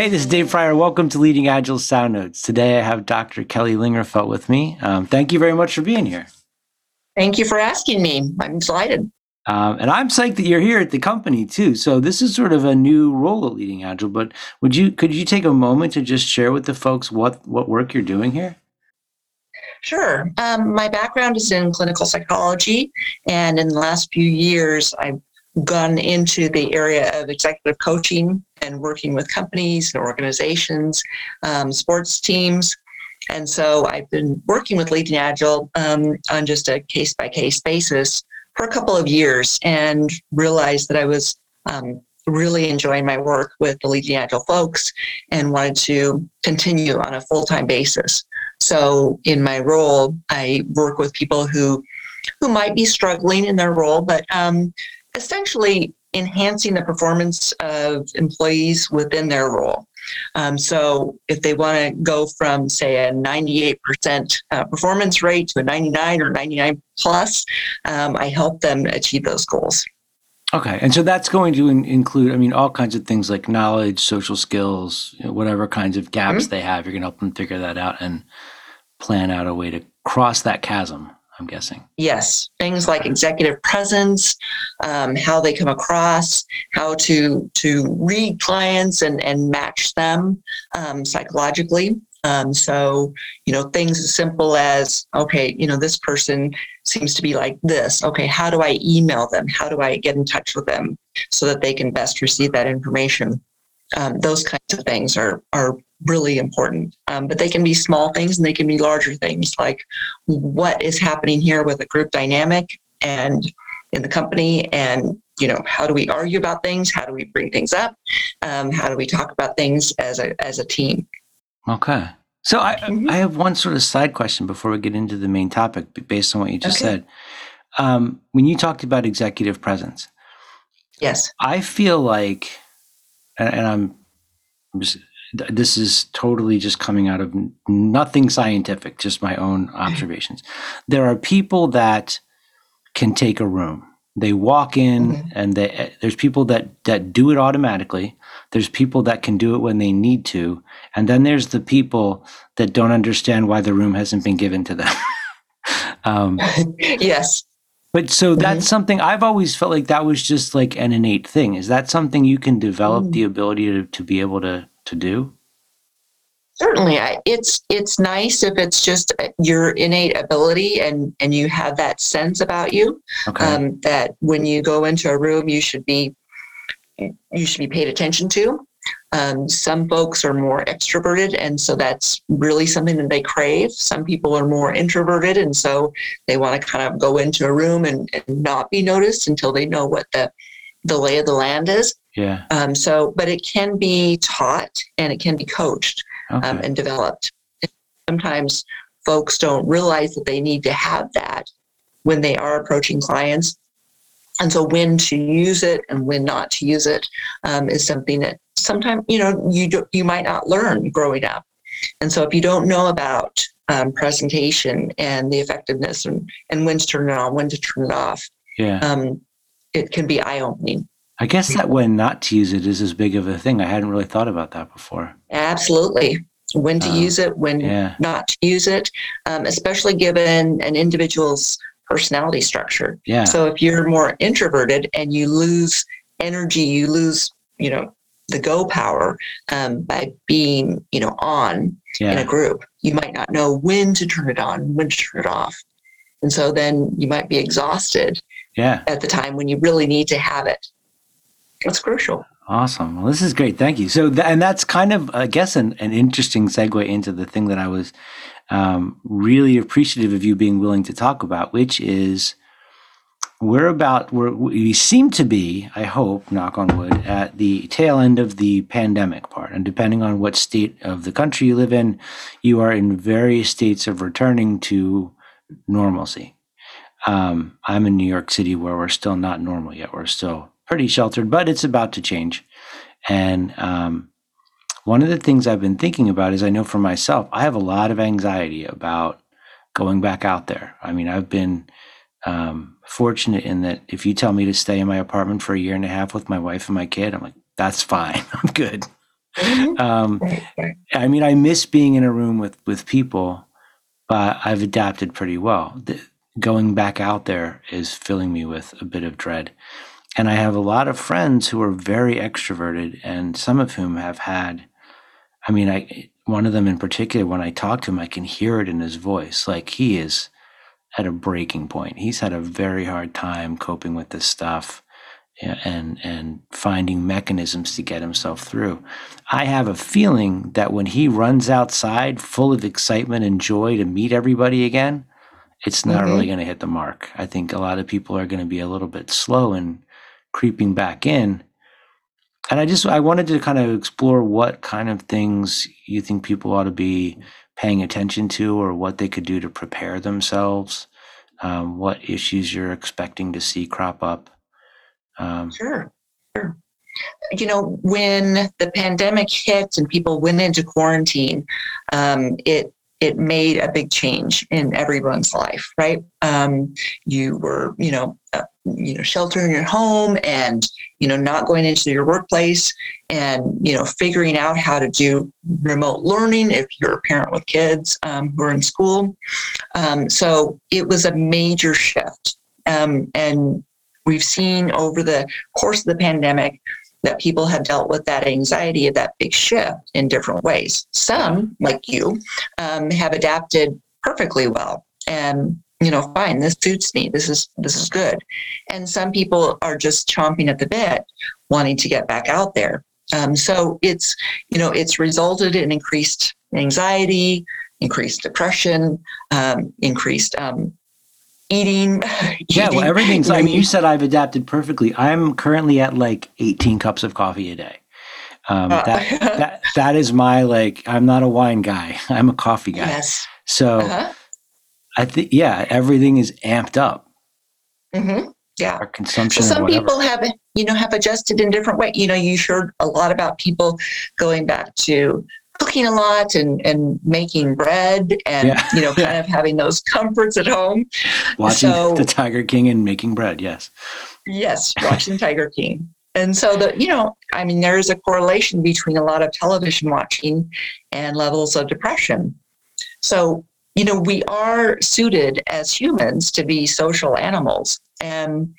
Hey, this is Dave Fryer. Welcome to Leading Agile Sound Notes. Today I have Dr. Kelly Lingerfeldt with me. Thank you very much for being here. Thank you for asking me. I'm delighted. And I'm psyched that you're here at the company too. So this is sort of a new role at Leading Agile, but could you take a moment to just share with the folks what work you're doing here? Sure. My background is in clinical psychology, and in the last few years, I've gone into the area of executive coaching and working with companies and organizations, sports teams. And so I've been working with Leading Agile on just a case-by-case basis for a couple of years, and realized that I was really enjoying my work with the Leading Agile folks and wanted to continue on a full-time basis. So in my role, I work with people who might be struggling in their role, but essentially enhancing the performance of employees within their role. So if they want to go from, say, a 98% performance rate to a 99 or 99 plus, I help them achieve those goals. Okay. And so that's going to include, all kinds of things like knowledge, social skills, whatever kinds of gaps they have. You're going to help them figure that out and plan out a way to cross that chasm, I'm guessing. Yes. Things like executive presence, how they come across, how to read clients and match them psychologically. So, things as simple as, okay, this person seems to be like this. Okay, how do I email them? How do I get in touch with them so that they can best receive that information? Those kinds of things are really important, but they can be small things and they can be larger things, like what is happening here with a group dynamic and in the company, and how do we argue about things? How do we bring things up? How do we talk about things as a team? Okay. So I have one sort of side question before we get into the main topic, based on what you just said. When you talked about executive presence, yes, I feel like, and I'm just, this is totally just coming out of nothing scientific, just my own observations. There are people that can take a room. They walk in, and there's people that do it automatically. There's people that can do it when they need to. And then there's the people that don't understand why the room hasn't been given to them. Yes. But so that's something I've always felt like that was just like an innate thing. Is that something you can develop the ability to be able to do? Certainly. It's nice if it's just your innate ability and you have that sense about you, that when you go into a room, you should be paid attention to. Some folks are more extroverted, and so that's really something that they crave. Some people are more introverted, and so they want to kind of go into a room and not be noticed until they know what the lay of the land is. Yeah. But it can be taught and it can be coached and developed. Sometimes folks don't realize that they need to have that when they are approaching clients. And so when to use it and when not to use it is something that sometimes, you might not learn growing up. And so if you don't know about presentation and the effectiveness and when to turn it on, when to turn it off, it can be eye-opening. I guess that when not to use it is as big of a thing. I hadn't really thought about that before. Absolutely. When to use it, when not to use it, especially given an individual's personality structure. Yeah. So if you're more introverted and you lose energy, you lose, the go power by being, on in a group, you might not know when to turn it on, when to turn it off. And so then you might be exhausted at the time when you really need to have it. That's crucial. Awesome. Well, this is great. Thank you. So, and that's kind of, I guess, an interesting segue into the thing that I was really appreciative of you being willing to talk about, which is we seem to be, I hope, knock on wood, at the tail end of the pandemic part. And depending on what state of the country you live in, you are in various states of returning to normalcy. I'm in New York City, where we're still not normal yet. We're still pretty sheltered, but it's about to change. And one of the things I've been thinking about is, I know for myself, I have a lot of anxiety about going back out there. I've been fortunate in that if you tell me to stay in my apartment for a year and a half with my wife and my kid, I'm like, that's fine. I'm good. I mean, I miss being in a room with people, but I've adapted pretty well. Going back out there is filling me with a bit of dread. And I have a lot of friends who are very extroverted, and some of whom have had, I mean, one of them in particular, when I talk to him, I can hear it in his voice. Like, he is at a breaking point. He's had a very hard time coping with this stuff and finding mechanisms to get himself through. I have a feeling that when he runs outside full of excitement and joy to meet everybody again, it's not really going to hit the mark. I think a lot of people are going to be a little bit slow in creeping back in. And I wanted to kind of explore what kind of things you think people ought to be paying attention to, or what they could do to prepare themselves, what issues you're expecting to see crop up. Sure. You know, when the pandemic hit and people went into quarantine, it made a big change in everyone's life, right? You were, sheltering at home and, not going into your workplace and, figuring out how to do remote learning if you're a parent with kids who are in school. So it was a major shift. And we've seen over the course of the pandemic that people have dealt with that anxiety of that big shift in different ways. Some, like you, have adapted perfectly well and, fine, this suits me, this is good. And some people are just chomping at the bit, wanting to get back out there. So it's, it's resulted in increased anxiety, increased depression, increased eating. Yeah, well, everything's, I mean, you said I've adapted perfectly. I'm currently at like 18 cups of coffee a day. That is my, like, I'm not a wine guy. I'm a coffee guy. Yes. So I think, everything is amped up. Yeah. Our consumption. Well, some people have adjusted in different ways. You heard a lot about people going back to cooking a lot and making bread and, kind of having those comforts at home. Watching the Tiger King and making bread. Yes. Yes. Watching Tiger King. And so there is a correlation between a lot of television watching and levels of depression. So, we are suited as humans to be social animals, and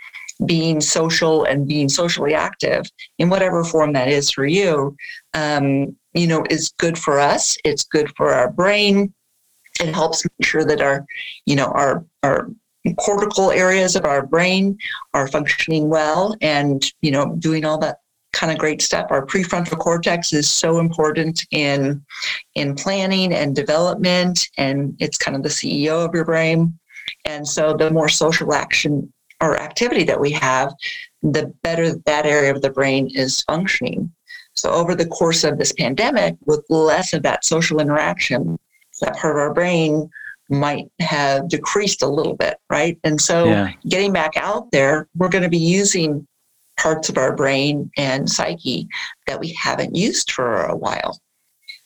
being social and being socially active in whatever form that is for you, is good for us. It's good for our brain. It helps make sure that our, our cortical areas of our brain are functioning well and, doing all that kind of great stuff. Our prefrontal cortex is so important in planning and development, and it's kind of the CEO of your brain. And so the more social action or activity that we have, the better that area of the brain is functioning. So over the course of this pandemic, with less of that social interaction, that part of our brain might have decreased a little bit, right? And so getting back out there, we're going to be using parts of our brain and psyche that we haven't used for a while.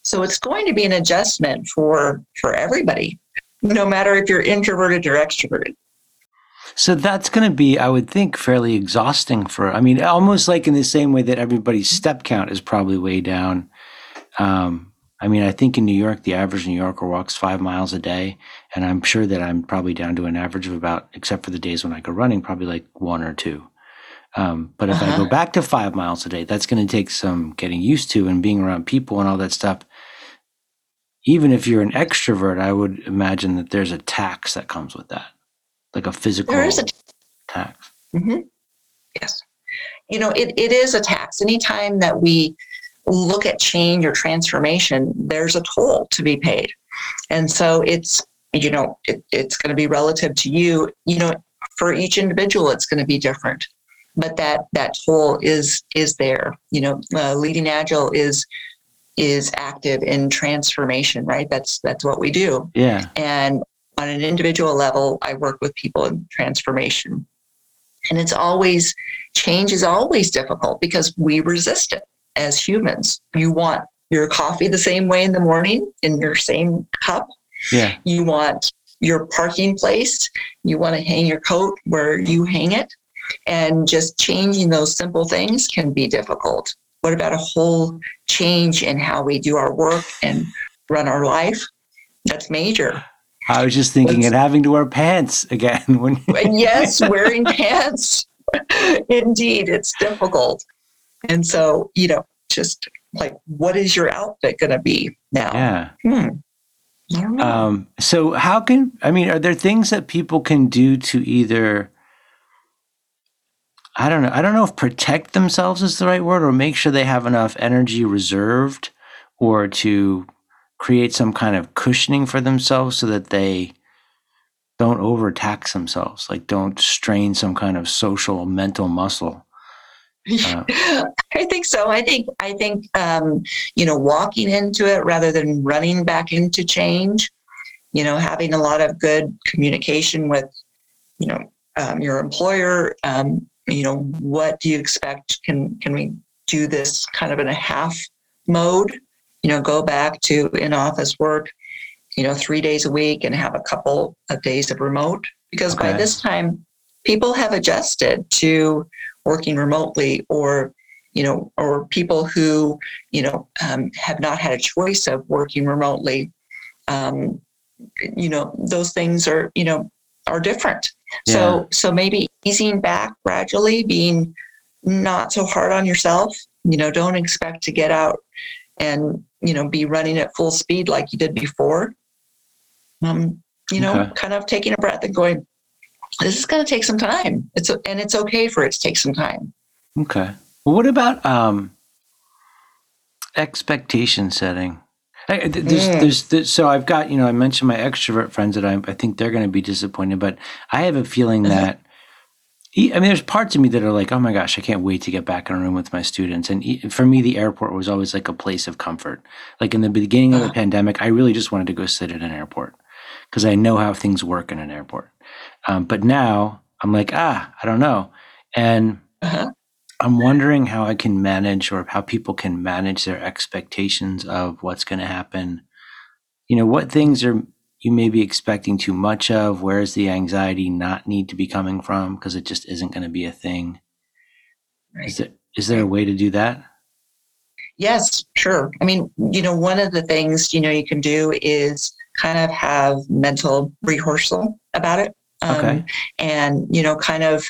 So it's going to be an adjustment for everybody, no matter if you're introverted or extroverted. So that's going to be, I would think, fairly exhausting almost like in the same way that everybody's step count is probably way down. I think in New York, the average New Yorker walks 5 miles a day. And I'm sure that I'm probably down to an average of about, except for the days when I go running, probably like one or two. But if I go back to 5 miles a day, that's going to take some getting used to and being around people and all that stuff. Even if you're an extrovert, I would imagine that there's a tax that comes with that. Like a physical tax. Yes. It is a tax. Anytime that we look at change or transformation, there's a toll to be paid. And so it's going to be relative to you. For each individual, it's going to be different. But that toll is there. Leading Agile is active in transformation, right? That's what we do. Yeah. And on an individual level, I work with people in transformation. And change is always difficult because we resist it as humans. You want your coffee the same way in the morning in your same cup. Yeah. You want your parking place. You want to hang your coat where you hang it. And just changing those simple things can be difficult. What about a whole change in how we do our work and run our life? That's major. I was just thinking of having to wear pants again. Yes, wearing pants. Indeed, it's difficult. And so, just like, what is your outfit going to be now? Yeah. I don't know. So are there things that people can do to either, I don't know if protect themselves is the right word, or make sure they have enough energy reserved, or to create some kind of cushioning for themselves so that they don't overtax themselves, like don't strain some kind of social mental muscle? I think so. I think walking into it rather than running back into change, having a lot of good communication with, your employer, what do you expect? Can we do this kind of in a half mode? Go back to in-office work, 3 days a week and have a couple of days of remote, because by this time people have adjusted to working remotely, or people who, have not had a choice of working remotely. Those things are, are different. Yeah. So maybe easing back gradually, being not so hard on yourself, don't expect to get out and, be running at full speed like you did before. Kind of taking a breath and going, this is going to take some time. It's okay for it to take some time. Okay. Well, what about expectation setting? So I've got, I mentioned my extrovert friends that I think they're going to be disappointed, but I have a feeling that, there's parts of me that are like, oh my gosh, I can't wait to get back in a room with my students. And for me, the airport was always like a place of comfort. Like in the beginning of the pandemic, I really just wanted to go sit at an airport because I know how things work in an airport. But now I'm like, I don't know. And I'm wondering how I can manage, or how people can manage their expectations of what's going to happen. What things are you may be expecting too much of? Where is the anxiety not need to be coming from? Because it just isn't going to be a thing. Right. Is there a way to do that? Yes, sure. One of the things, you can do is kind of have mental rehearsal about it. And, kind of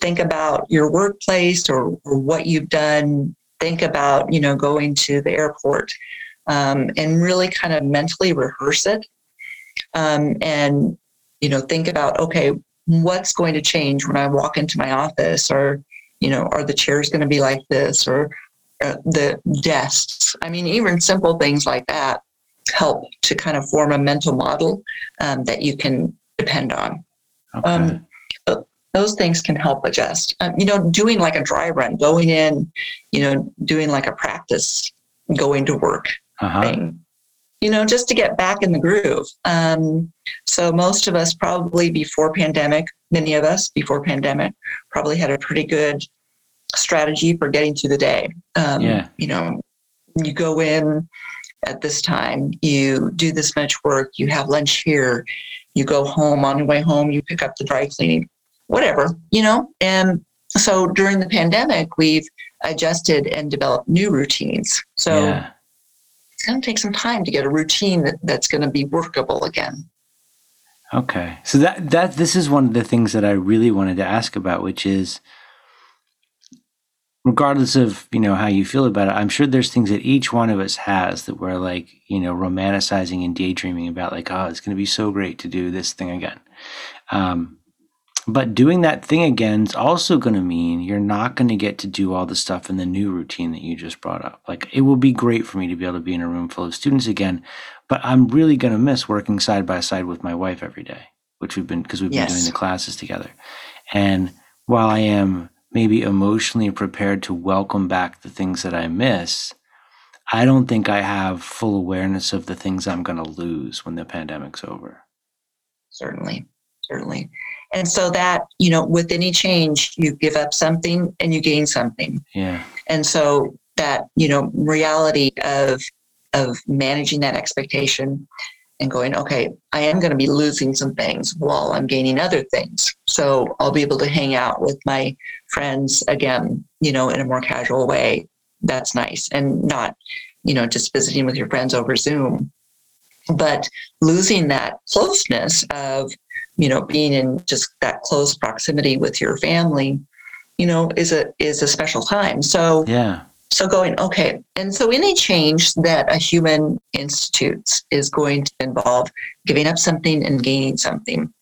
think about your workplace or what you've done. Think about, going to the airport and really kind of mentally rehearse it. And, think about, okay, what's going to change when I walk into my office? Or, are the chairs going to be like this, or the desks? Even simple things like that help to kind of form a mental model that you can depend on. Okay. Those things can help adjust. Doing like a dry run, going in, doing like a practice going to work thing, just to get back in the groove. So most of us probably before pandemic, many of us before pandemic probably had a pretty good strategy for getting through the day. You go in at this time, you do this much work, you have lunch here, you go home, on your way home, you pick up the dry cleaning, whatever, And so during the pandemic, we've adjusted and developed new routines. So it's going to take some time to get a routine that's going to be workable again. Okay. So this is one of the things that I really wanted to ask about, which is, regardless of, how you feel about it, I'm sure there's things that each one of us has that we're like, romanticizing and daydreaming about, like, oh, it's going to be so great to do this thing again. But doing that thing again is also going to mean you're not going to get to do all the stuff in the new routine that you just brought up. Like, it will be great for me to be able to be in a room full of students again, but I'm really going to miss working side by side with my wife every day, which we've been doing the classes together. And while I am maybe emotionally prepared to welcome back the things that I miss, I don't think I have full awareness of the things I'm going to lose when the pandemic's over. Certainly. And so that, with any change, you give up something and you gain something. Yeah. And so that, reality of managing that expectation and going, okay, I am going to be losing some things while I'm gaining other things. So I'll be able to hang out with my friends again, in a more casual way, that's nice, and not, you know, just visiting with your friends over Zoom. But losing that closeness of, you know, being in just that close proximity with your family, you know, is a special time. So yeah. So going, okay. And so any change that a human institutes is going to involve giving up something and gaining something.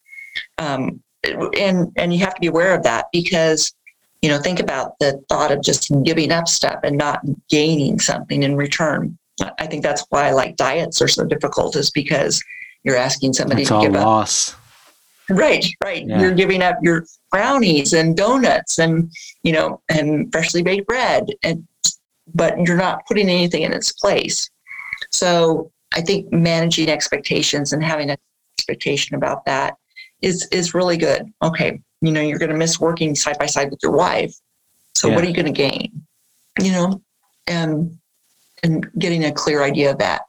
And you have to be aware of that, because, you know, think about the thought of just giving up stuff and not gaining something in return. I think that's why, like, diets are so difficult, is because you're asking somebody it's to give loss. Up. Right. Yeah. You're giving up your brownies and donuts and, you know, and freshly baked bread, and but you're not putting anything in its place. So I think managing expectations and having an expectation about that is really good. Okay, you know, you're going to miss working side by side with your wife. So yeah. What are you going to gain? You know, and getting a clear idea of that.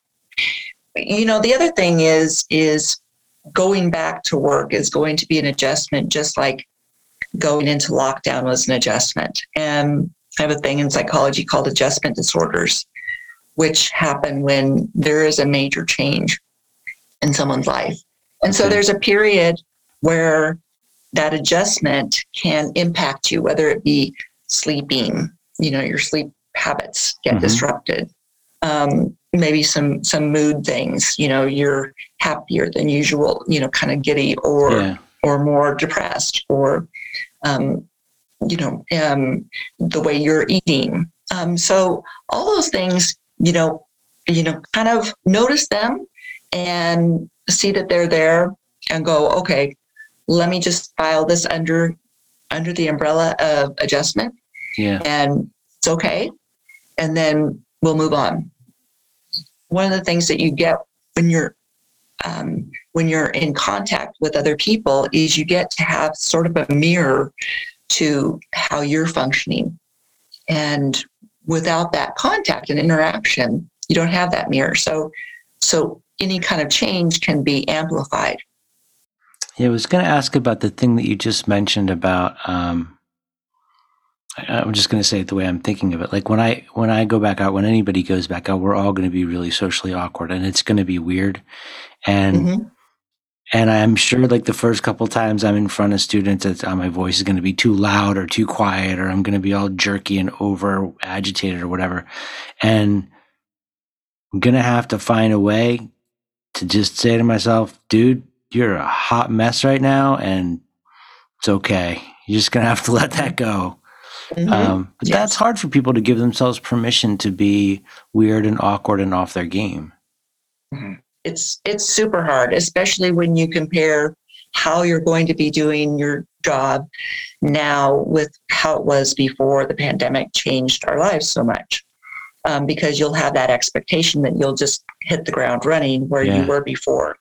You know, the other thing is going back to work is going to be an adjustment, just like going into lockdown was an adjustment. And I have a thing in psychology called adjustment disorders, which happen when there is a major change in someone's life. And so there's a period where that adjustment can impact you, whether it be sleeping, you know, your sleep habits get disrupted. Maybe some mood things, you know, you're happier than usual, you know, kind of giddy or more depressed, or, you know, the way you're eating. So all those things, you know, kind of notice them and see that they're there and go, okay, let me just file this under the umbrella of adjustment. Yeah. And it's okay. And then we'll move on. One of the things that you get when you're in contact with other people is you get to have sort of a mirror to how you're functioning. And without that contact and interaction, you don't have that mirror. So any kind of change can be amplified. Yeah, I was going to ask about the thing that you just mentioned about, I'm just going to say it the way I'm thinking of it. Like when I go back out, when anybody goes back out, we're all going to be really socially awkward, and it's going to be weird. And I'm sure, like, the first couple times I'm in front of students, my voice is going to be too loud or too quiet, or I'm going to be all jerky and over agitated or whatever. And I'm going to have to find a way to just say to myself, dude, you're a hot mess right now, and it's okay. You're just going to have to let that go. But yes. That's hard for people to give themselves permission to be weird and awkward and off their game. It's super hard, especially when you compare how you're going to be doing your job now with how it was before the pandemic changed our lives so much, because you'll have that expectation that you'll just hit the ground running where you were before.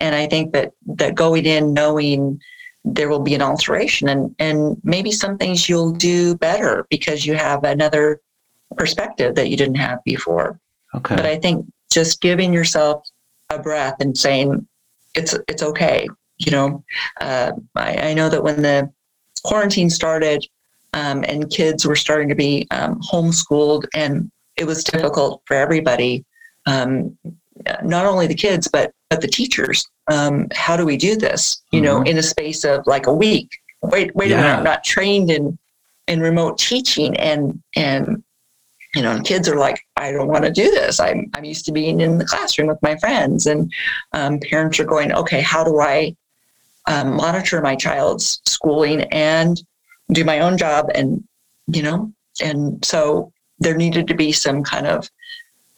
And I think that going in knowing there will be an alteration, and maybe some things you'll do better because you have another perspective that you didn't have before. Okay. But I think just giving yourself a breath and saying it's okay. You know, I know that when the quarantine started, and kids were starting to be homeschooled, and it was difficult for everybody, not only the kids, but the teachers. How do we do this, you know, in a space of like a week? Wait a minute, I'm not trained in remote teaching. And, you know, kids are like, I don't want to do this. I'm used to being in the classroom with my friends. And parents are going, okay, how do I monitor my child's schooling and do my own job? And, you know, and so there needed to be some kind of,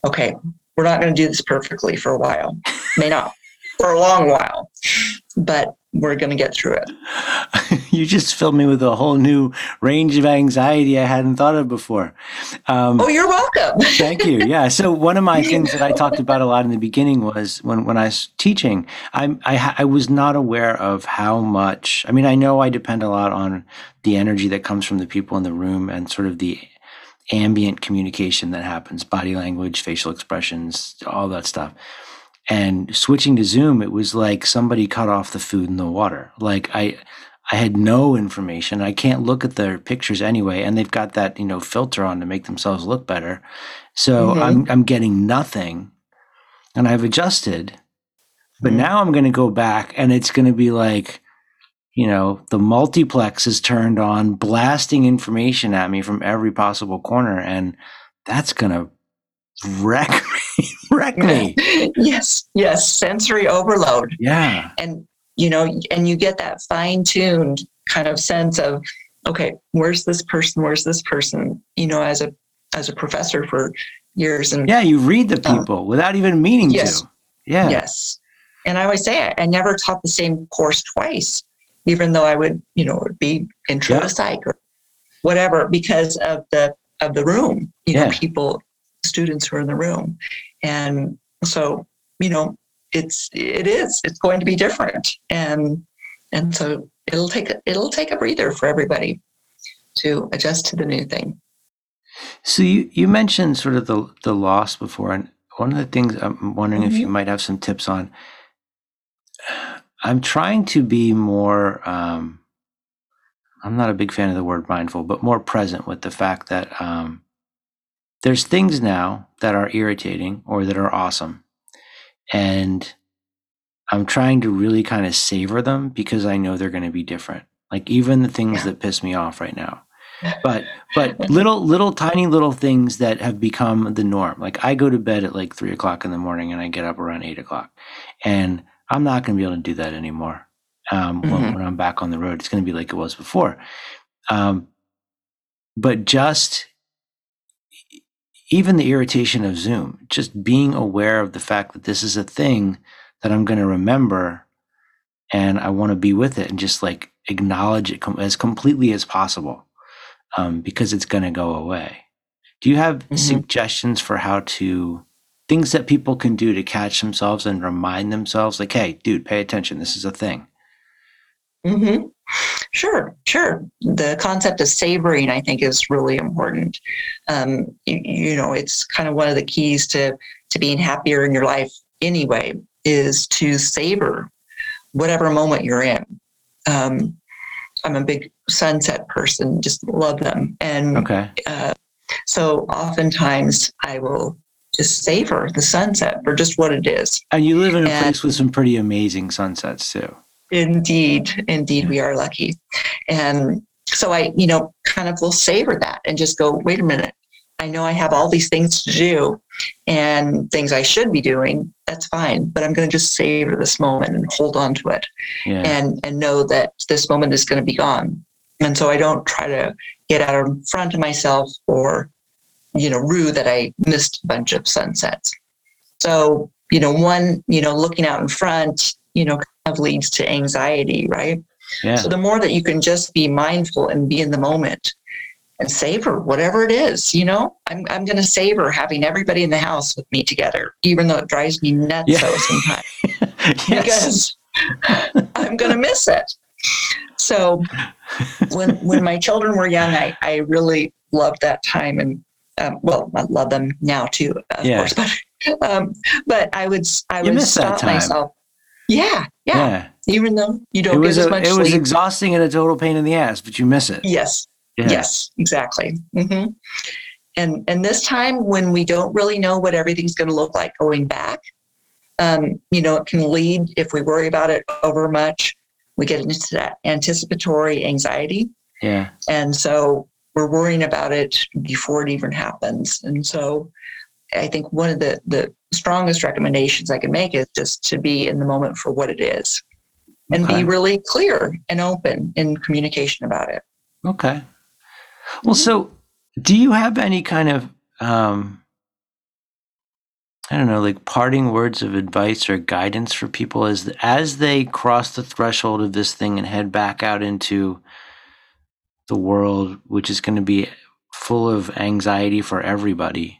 okay, we're not going to do this perfectly for a while. May not. For a long while, but we're going to get through it. You just filled me with a whole new range of anxiety I hadn't thought of before. You're welcome. Thank you. Yeah. So one of my things that I talked about a lot in the beginning was when I was teaching, I was not aware of how much, I mean, I know I depend a lot on the energy that comes from the people in the room and sort of the ambient communication that happens, body language, facial expressions, all that stuff. And switching to Zoom, it was like somebody cut off the food and the water. Like I, I had no information. I can't look at their pictures anyway, and they've got that, you know, filter on to make themselves look better. So I'm getting nothing, and I've adjusted. But now I'm going to go back, and it's going to be like, you know, the multiplex is turned on, blasting information at me from every possible corner, and that's going to wreck me. Yes, sensory overload. Yeah. And you know, and you get that fine-tuned kind of sense of, okay, where's this person, you know, as a professor for years. And yeah, you read the people without even meaning to. Yeah. Yes. And I always say, I never taught the same course twice, even though I would, you know, be intro to psych or whatever, because of the room, you know, people, students who are in the room. And so, you know, it's going to be different, and so it'll take a breather for everybody to adjust to the new thing. So you mentioned sort of the loss before, and one of the things I'm wondering if you might have some tips on. I'm trying to be more. I'm not a big fan of the word mindful, but more present with the fact that there's things now that are irritating or that are awesome. And I'm trying to really kind of savor them because I know they're going to be different. Like even the things that piss me off right now, but little tiny things that have become the norm. Like I go to bed at like 3 o'clock in the morning and I get up around 8 o'clock, and I'm not going to be able to do that anymore. When I'm back on the road, it's going to be like it was before. But just even the irritation of Zoom, just being aware of the fact that this is a thing that I'm going to remember, and I want to be with it and just like acknowledge it as completely as possible, because it's going to go away. Do you have suggestions for things that people can do to catch themselves and remind themselves like, hey, dude, pay attention. This is a thing. Mm-hmm. Sure. The concept of savoring, I think, is really important. You know, it's kind of one of the keys to being happier in your life anyway, is to savor whatever moment you're in. I'm a big sunset person, just love them. And so oftentimes I will just savor the sunset for just what it is. And you live in a place with some pretty amazing sunsets too. Indeed, we are lucky. And so I, you know, kind of will savor that and just go, wait a minute, I know I have all these things to do and things I should be doing. That's fine, but I'm going to just savor this moment and hold on to it and know that this moment is going to be gone. And so I don't try to get out in front of myself or, you know, rue that I missed a bunch of sunsets. So, you know, one, you know, looking out in front, you know, kind of leads to anxiety, right? Yeah. So the more that you can just be mindful and be in the moment and savor whatever it is, you know, I'm going to savor having everybody in the house with me together, even though it drives me nuts sometimes because I'm going to miss it. So when my children were young, I really loved that time, and I love them now too, of course. But I would stop myself. Yeah. Even though you don't get as much sleep. It was exhausting and a total pain in the ass, but you miss it. Yes, exactly. Mm-hmm. And this time when we don't really know what everything's going to look like going back, you know, it can lead, if we worry about it over much, we get into that anticipatory anxiety. Yeah. And so we're worrying about it before it even happens. And so I think one of the strongest recommendations I can make is just to be in the moment for what it is and be really clear and open in communication about it. Okay. Well, so do you have any kind of, parting words of advice or guidance for people as they cross the threshold of this thing and head back out into the world, which is going to be full of anxiety for everybody,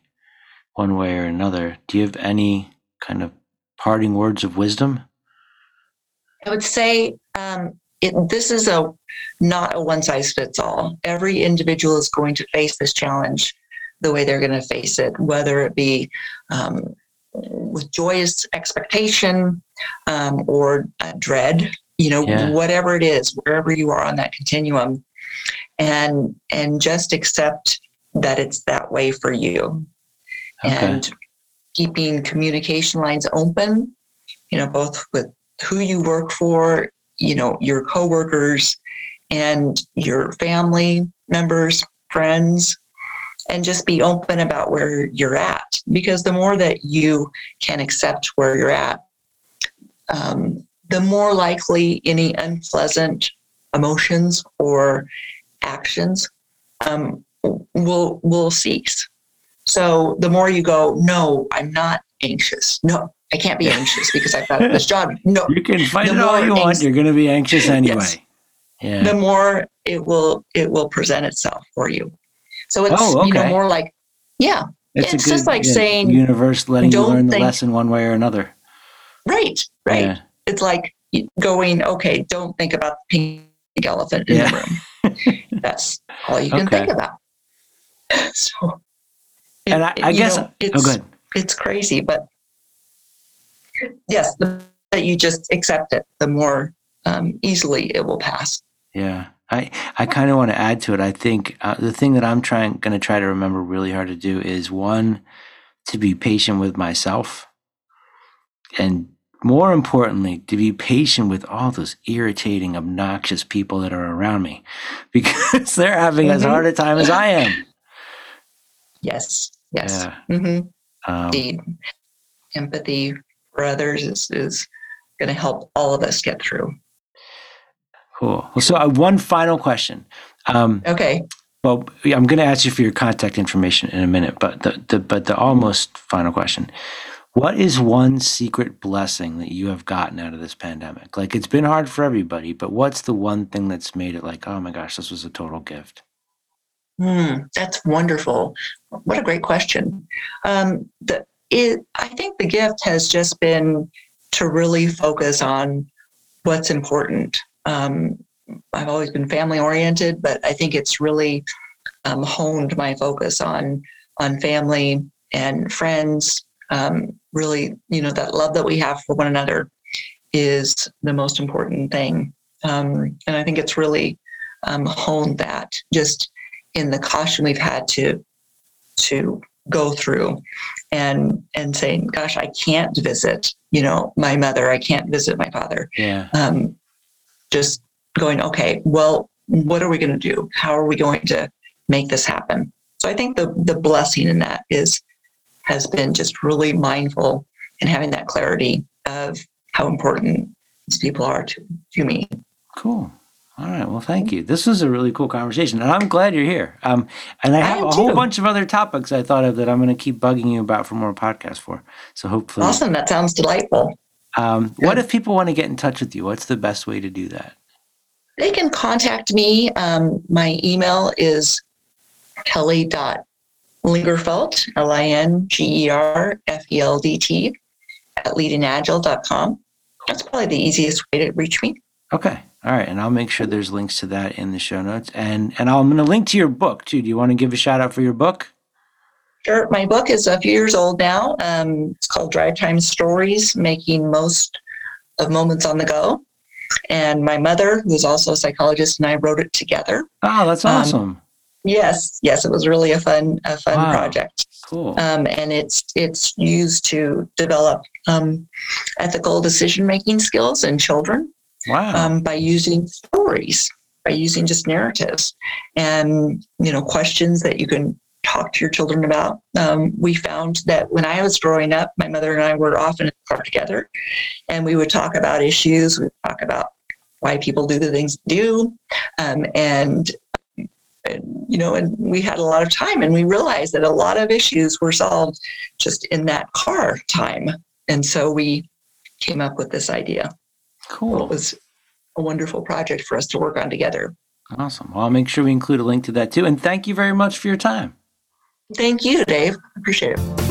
one way or another? Do you have any kind of parting words of wisdom? I would say this is not a one-size-fits-all. Every individual is going to face this challenge the way they're going to face it, whether it be with joyous expectation or dread whatever it is, wherever you are on that continuum, and just accept that it's that way for you. Okay. And keeping communication lines open, both with who you work for, your coworkers and your family members, friends, and just be open about where you're at. Because the more that you can accept where you're at, the more likely any unpleasant emotions or actions will cease. So the more you go, no, I'm not anxious. No, I can't be anxious because I've got this job. No, you can fight it all you want. You're going to be anxious anyway. Yes. Yeah. The more it will present itself for you. So it's more like, it's just like saying universe letting you learn the lesson one way or another. Right. Yeah. It's like going, okay, don't think about the pink elephant in the room. That's all you can think about. So, and I guess it's crazy, but yes, that you just accept it, the more easily it will pass. Yeah. I kind of want to add to it. I think the thing that I'm going to try to remember really hard to do is, one, to be patient with myself, and more importantly, to be patient with all those irritating, obnoxious people that are around me, because they're having as hard a time as I am. Yes. Yeah. Mm-hmm. Indeed. Empathy for others is going to help all of us get through. Cool. So one final question. Okay. Well, I'm going to ask you for your contact information in a minute, but the almost final question. What is one secret blessing that you have gotten out of this pandemic? Like, it's been hard for everybody, but what's the one thing that's made it like, oh my gosh, this was a total gift? That's wonderful. What a great question. I think the gift has just been to really focus on what's important. I've always been family oriented, but I think it's really honed my focus on family and friends. Really, that love that we have for one another is the most important thing. And I think it's really honed that just in the caution we've had to go through and saying, gosh, I can't visit, my mother, I can't visit my father. Yeah. Just going, okay, well, what are we going to do? How are we going to make this happen? So I think the blessing in that has been just really mindful and having that clarity of how important these people are to me. Cool. All right. Well, thank you. This was a really cool conversation, and I'm glad you're here. And I have a whole bunch of other topics I thought of that I'm going to keep bugging you about for more podcasts for. So hopefully. Awesome. That sounds delightful. What if people want to get in touch with you? What's the best way to do that? They can contact me. My email is kelly.lingerfeldt, lingerfeldt @leadingagile.com. That's probably the easiest way to reach me. Okay. All right. And I'll make sure there's links to that in the show notes. And I'm going to link to your book too. Do you want to give a shout out for your book? Sure. My book is a few years old now. It's called Drive Time Stories: Making Most of Moments on the Go. And my mother, who's also a psychologist, and I wrote it together. Oh, that's awesome. Yes. It was really a fun project. Cool. And it's used to develop ethical decision-making skills in children. Wow. By using stories, by using just narratives and, questions that you can talk to your children about. We found that when I was growing up, my mother and I were often in the car together, and we would talk about issues. We'd talk about why people do the things they do. And we had a lot of time, and we realized that a lot of issues were solved just in that car time. And so we came up with this idea. Cool. Well, it was a wonderful project for us to work on together. Awesome. Well, I'll make sure we include a link to that too. And thank you very much for your time. Thank you, Dave. Appreciate it.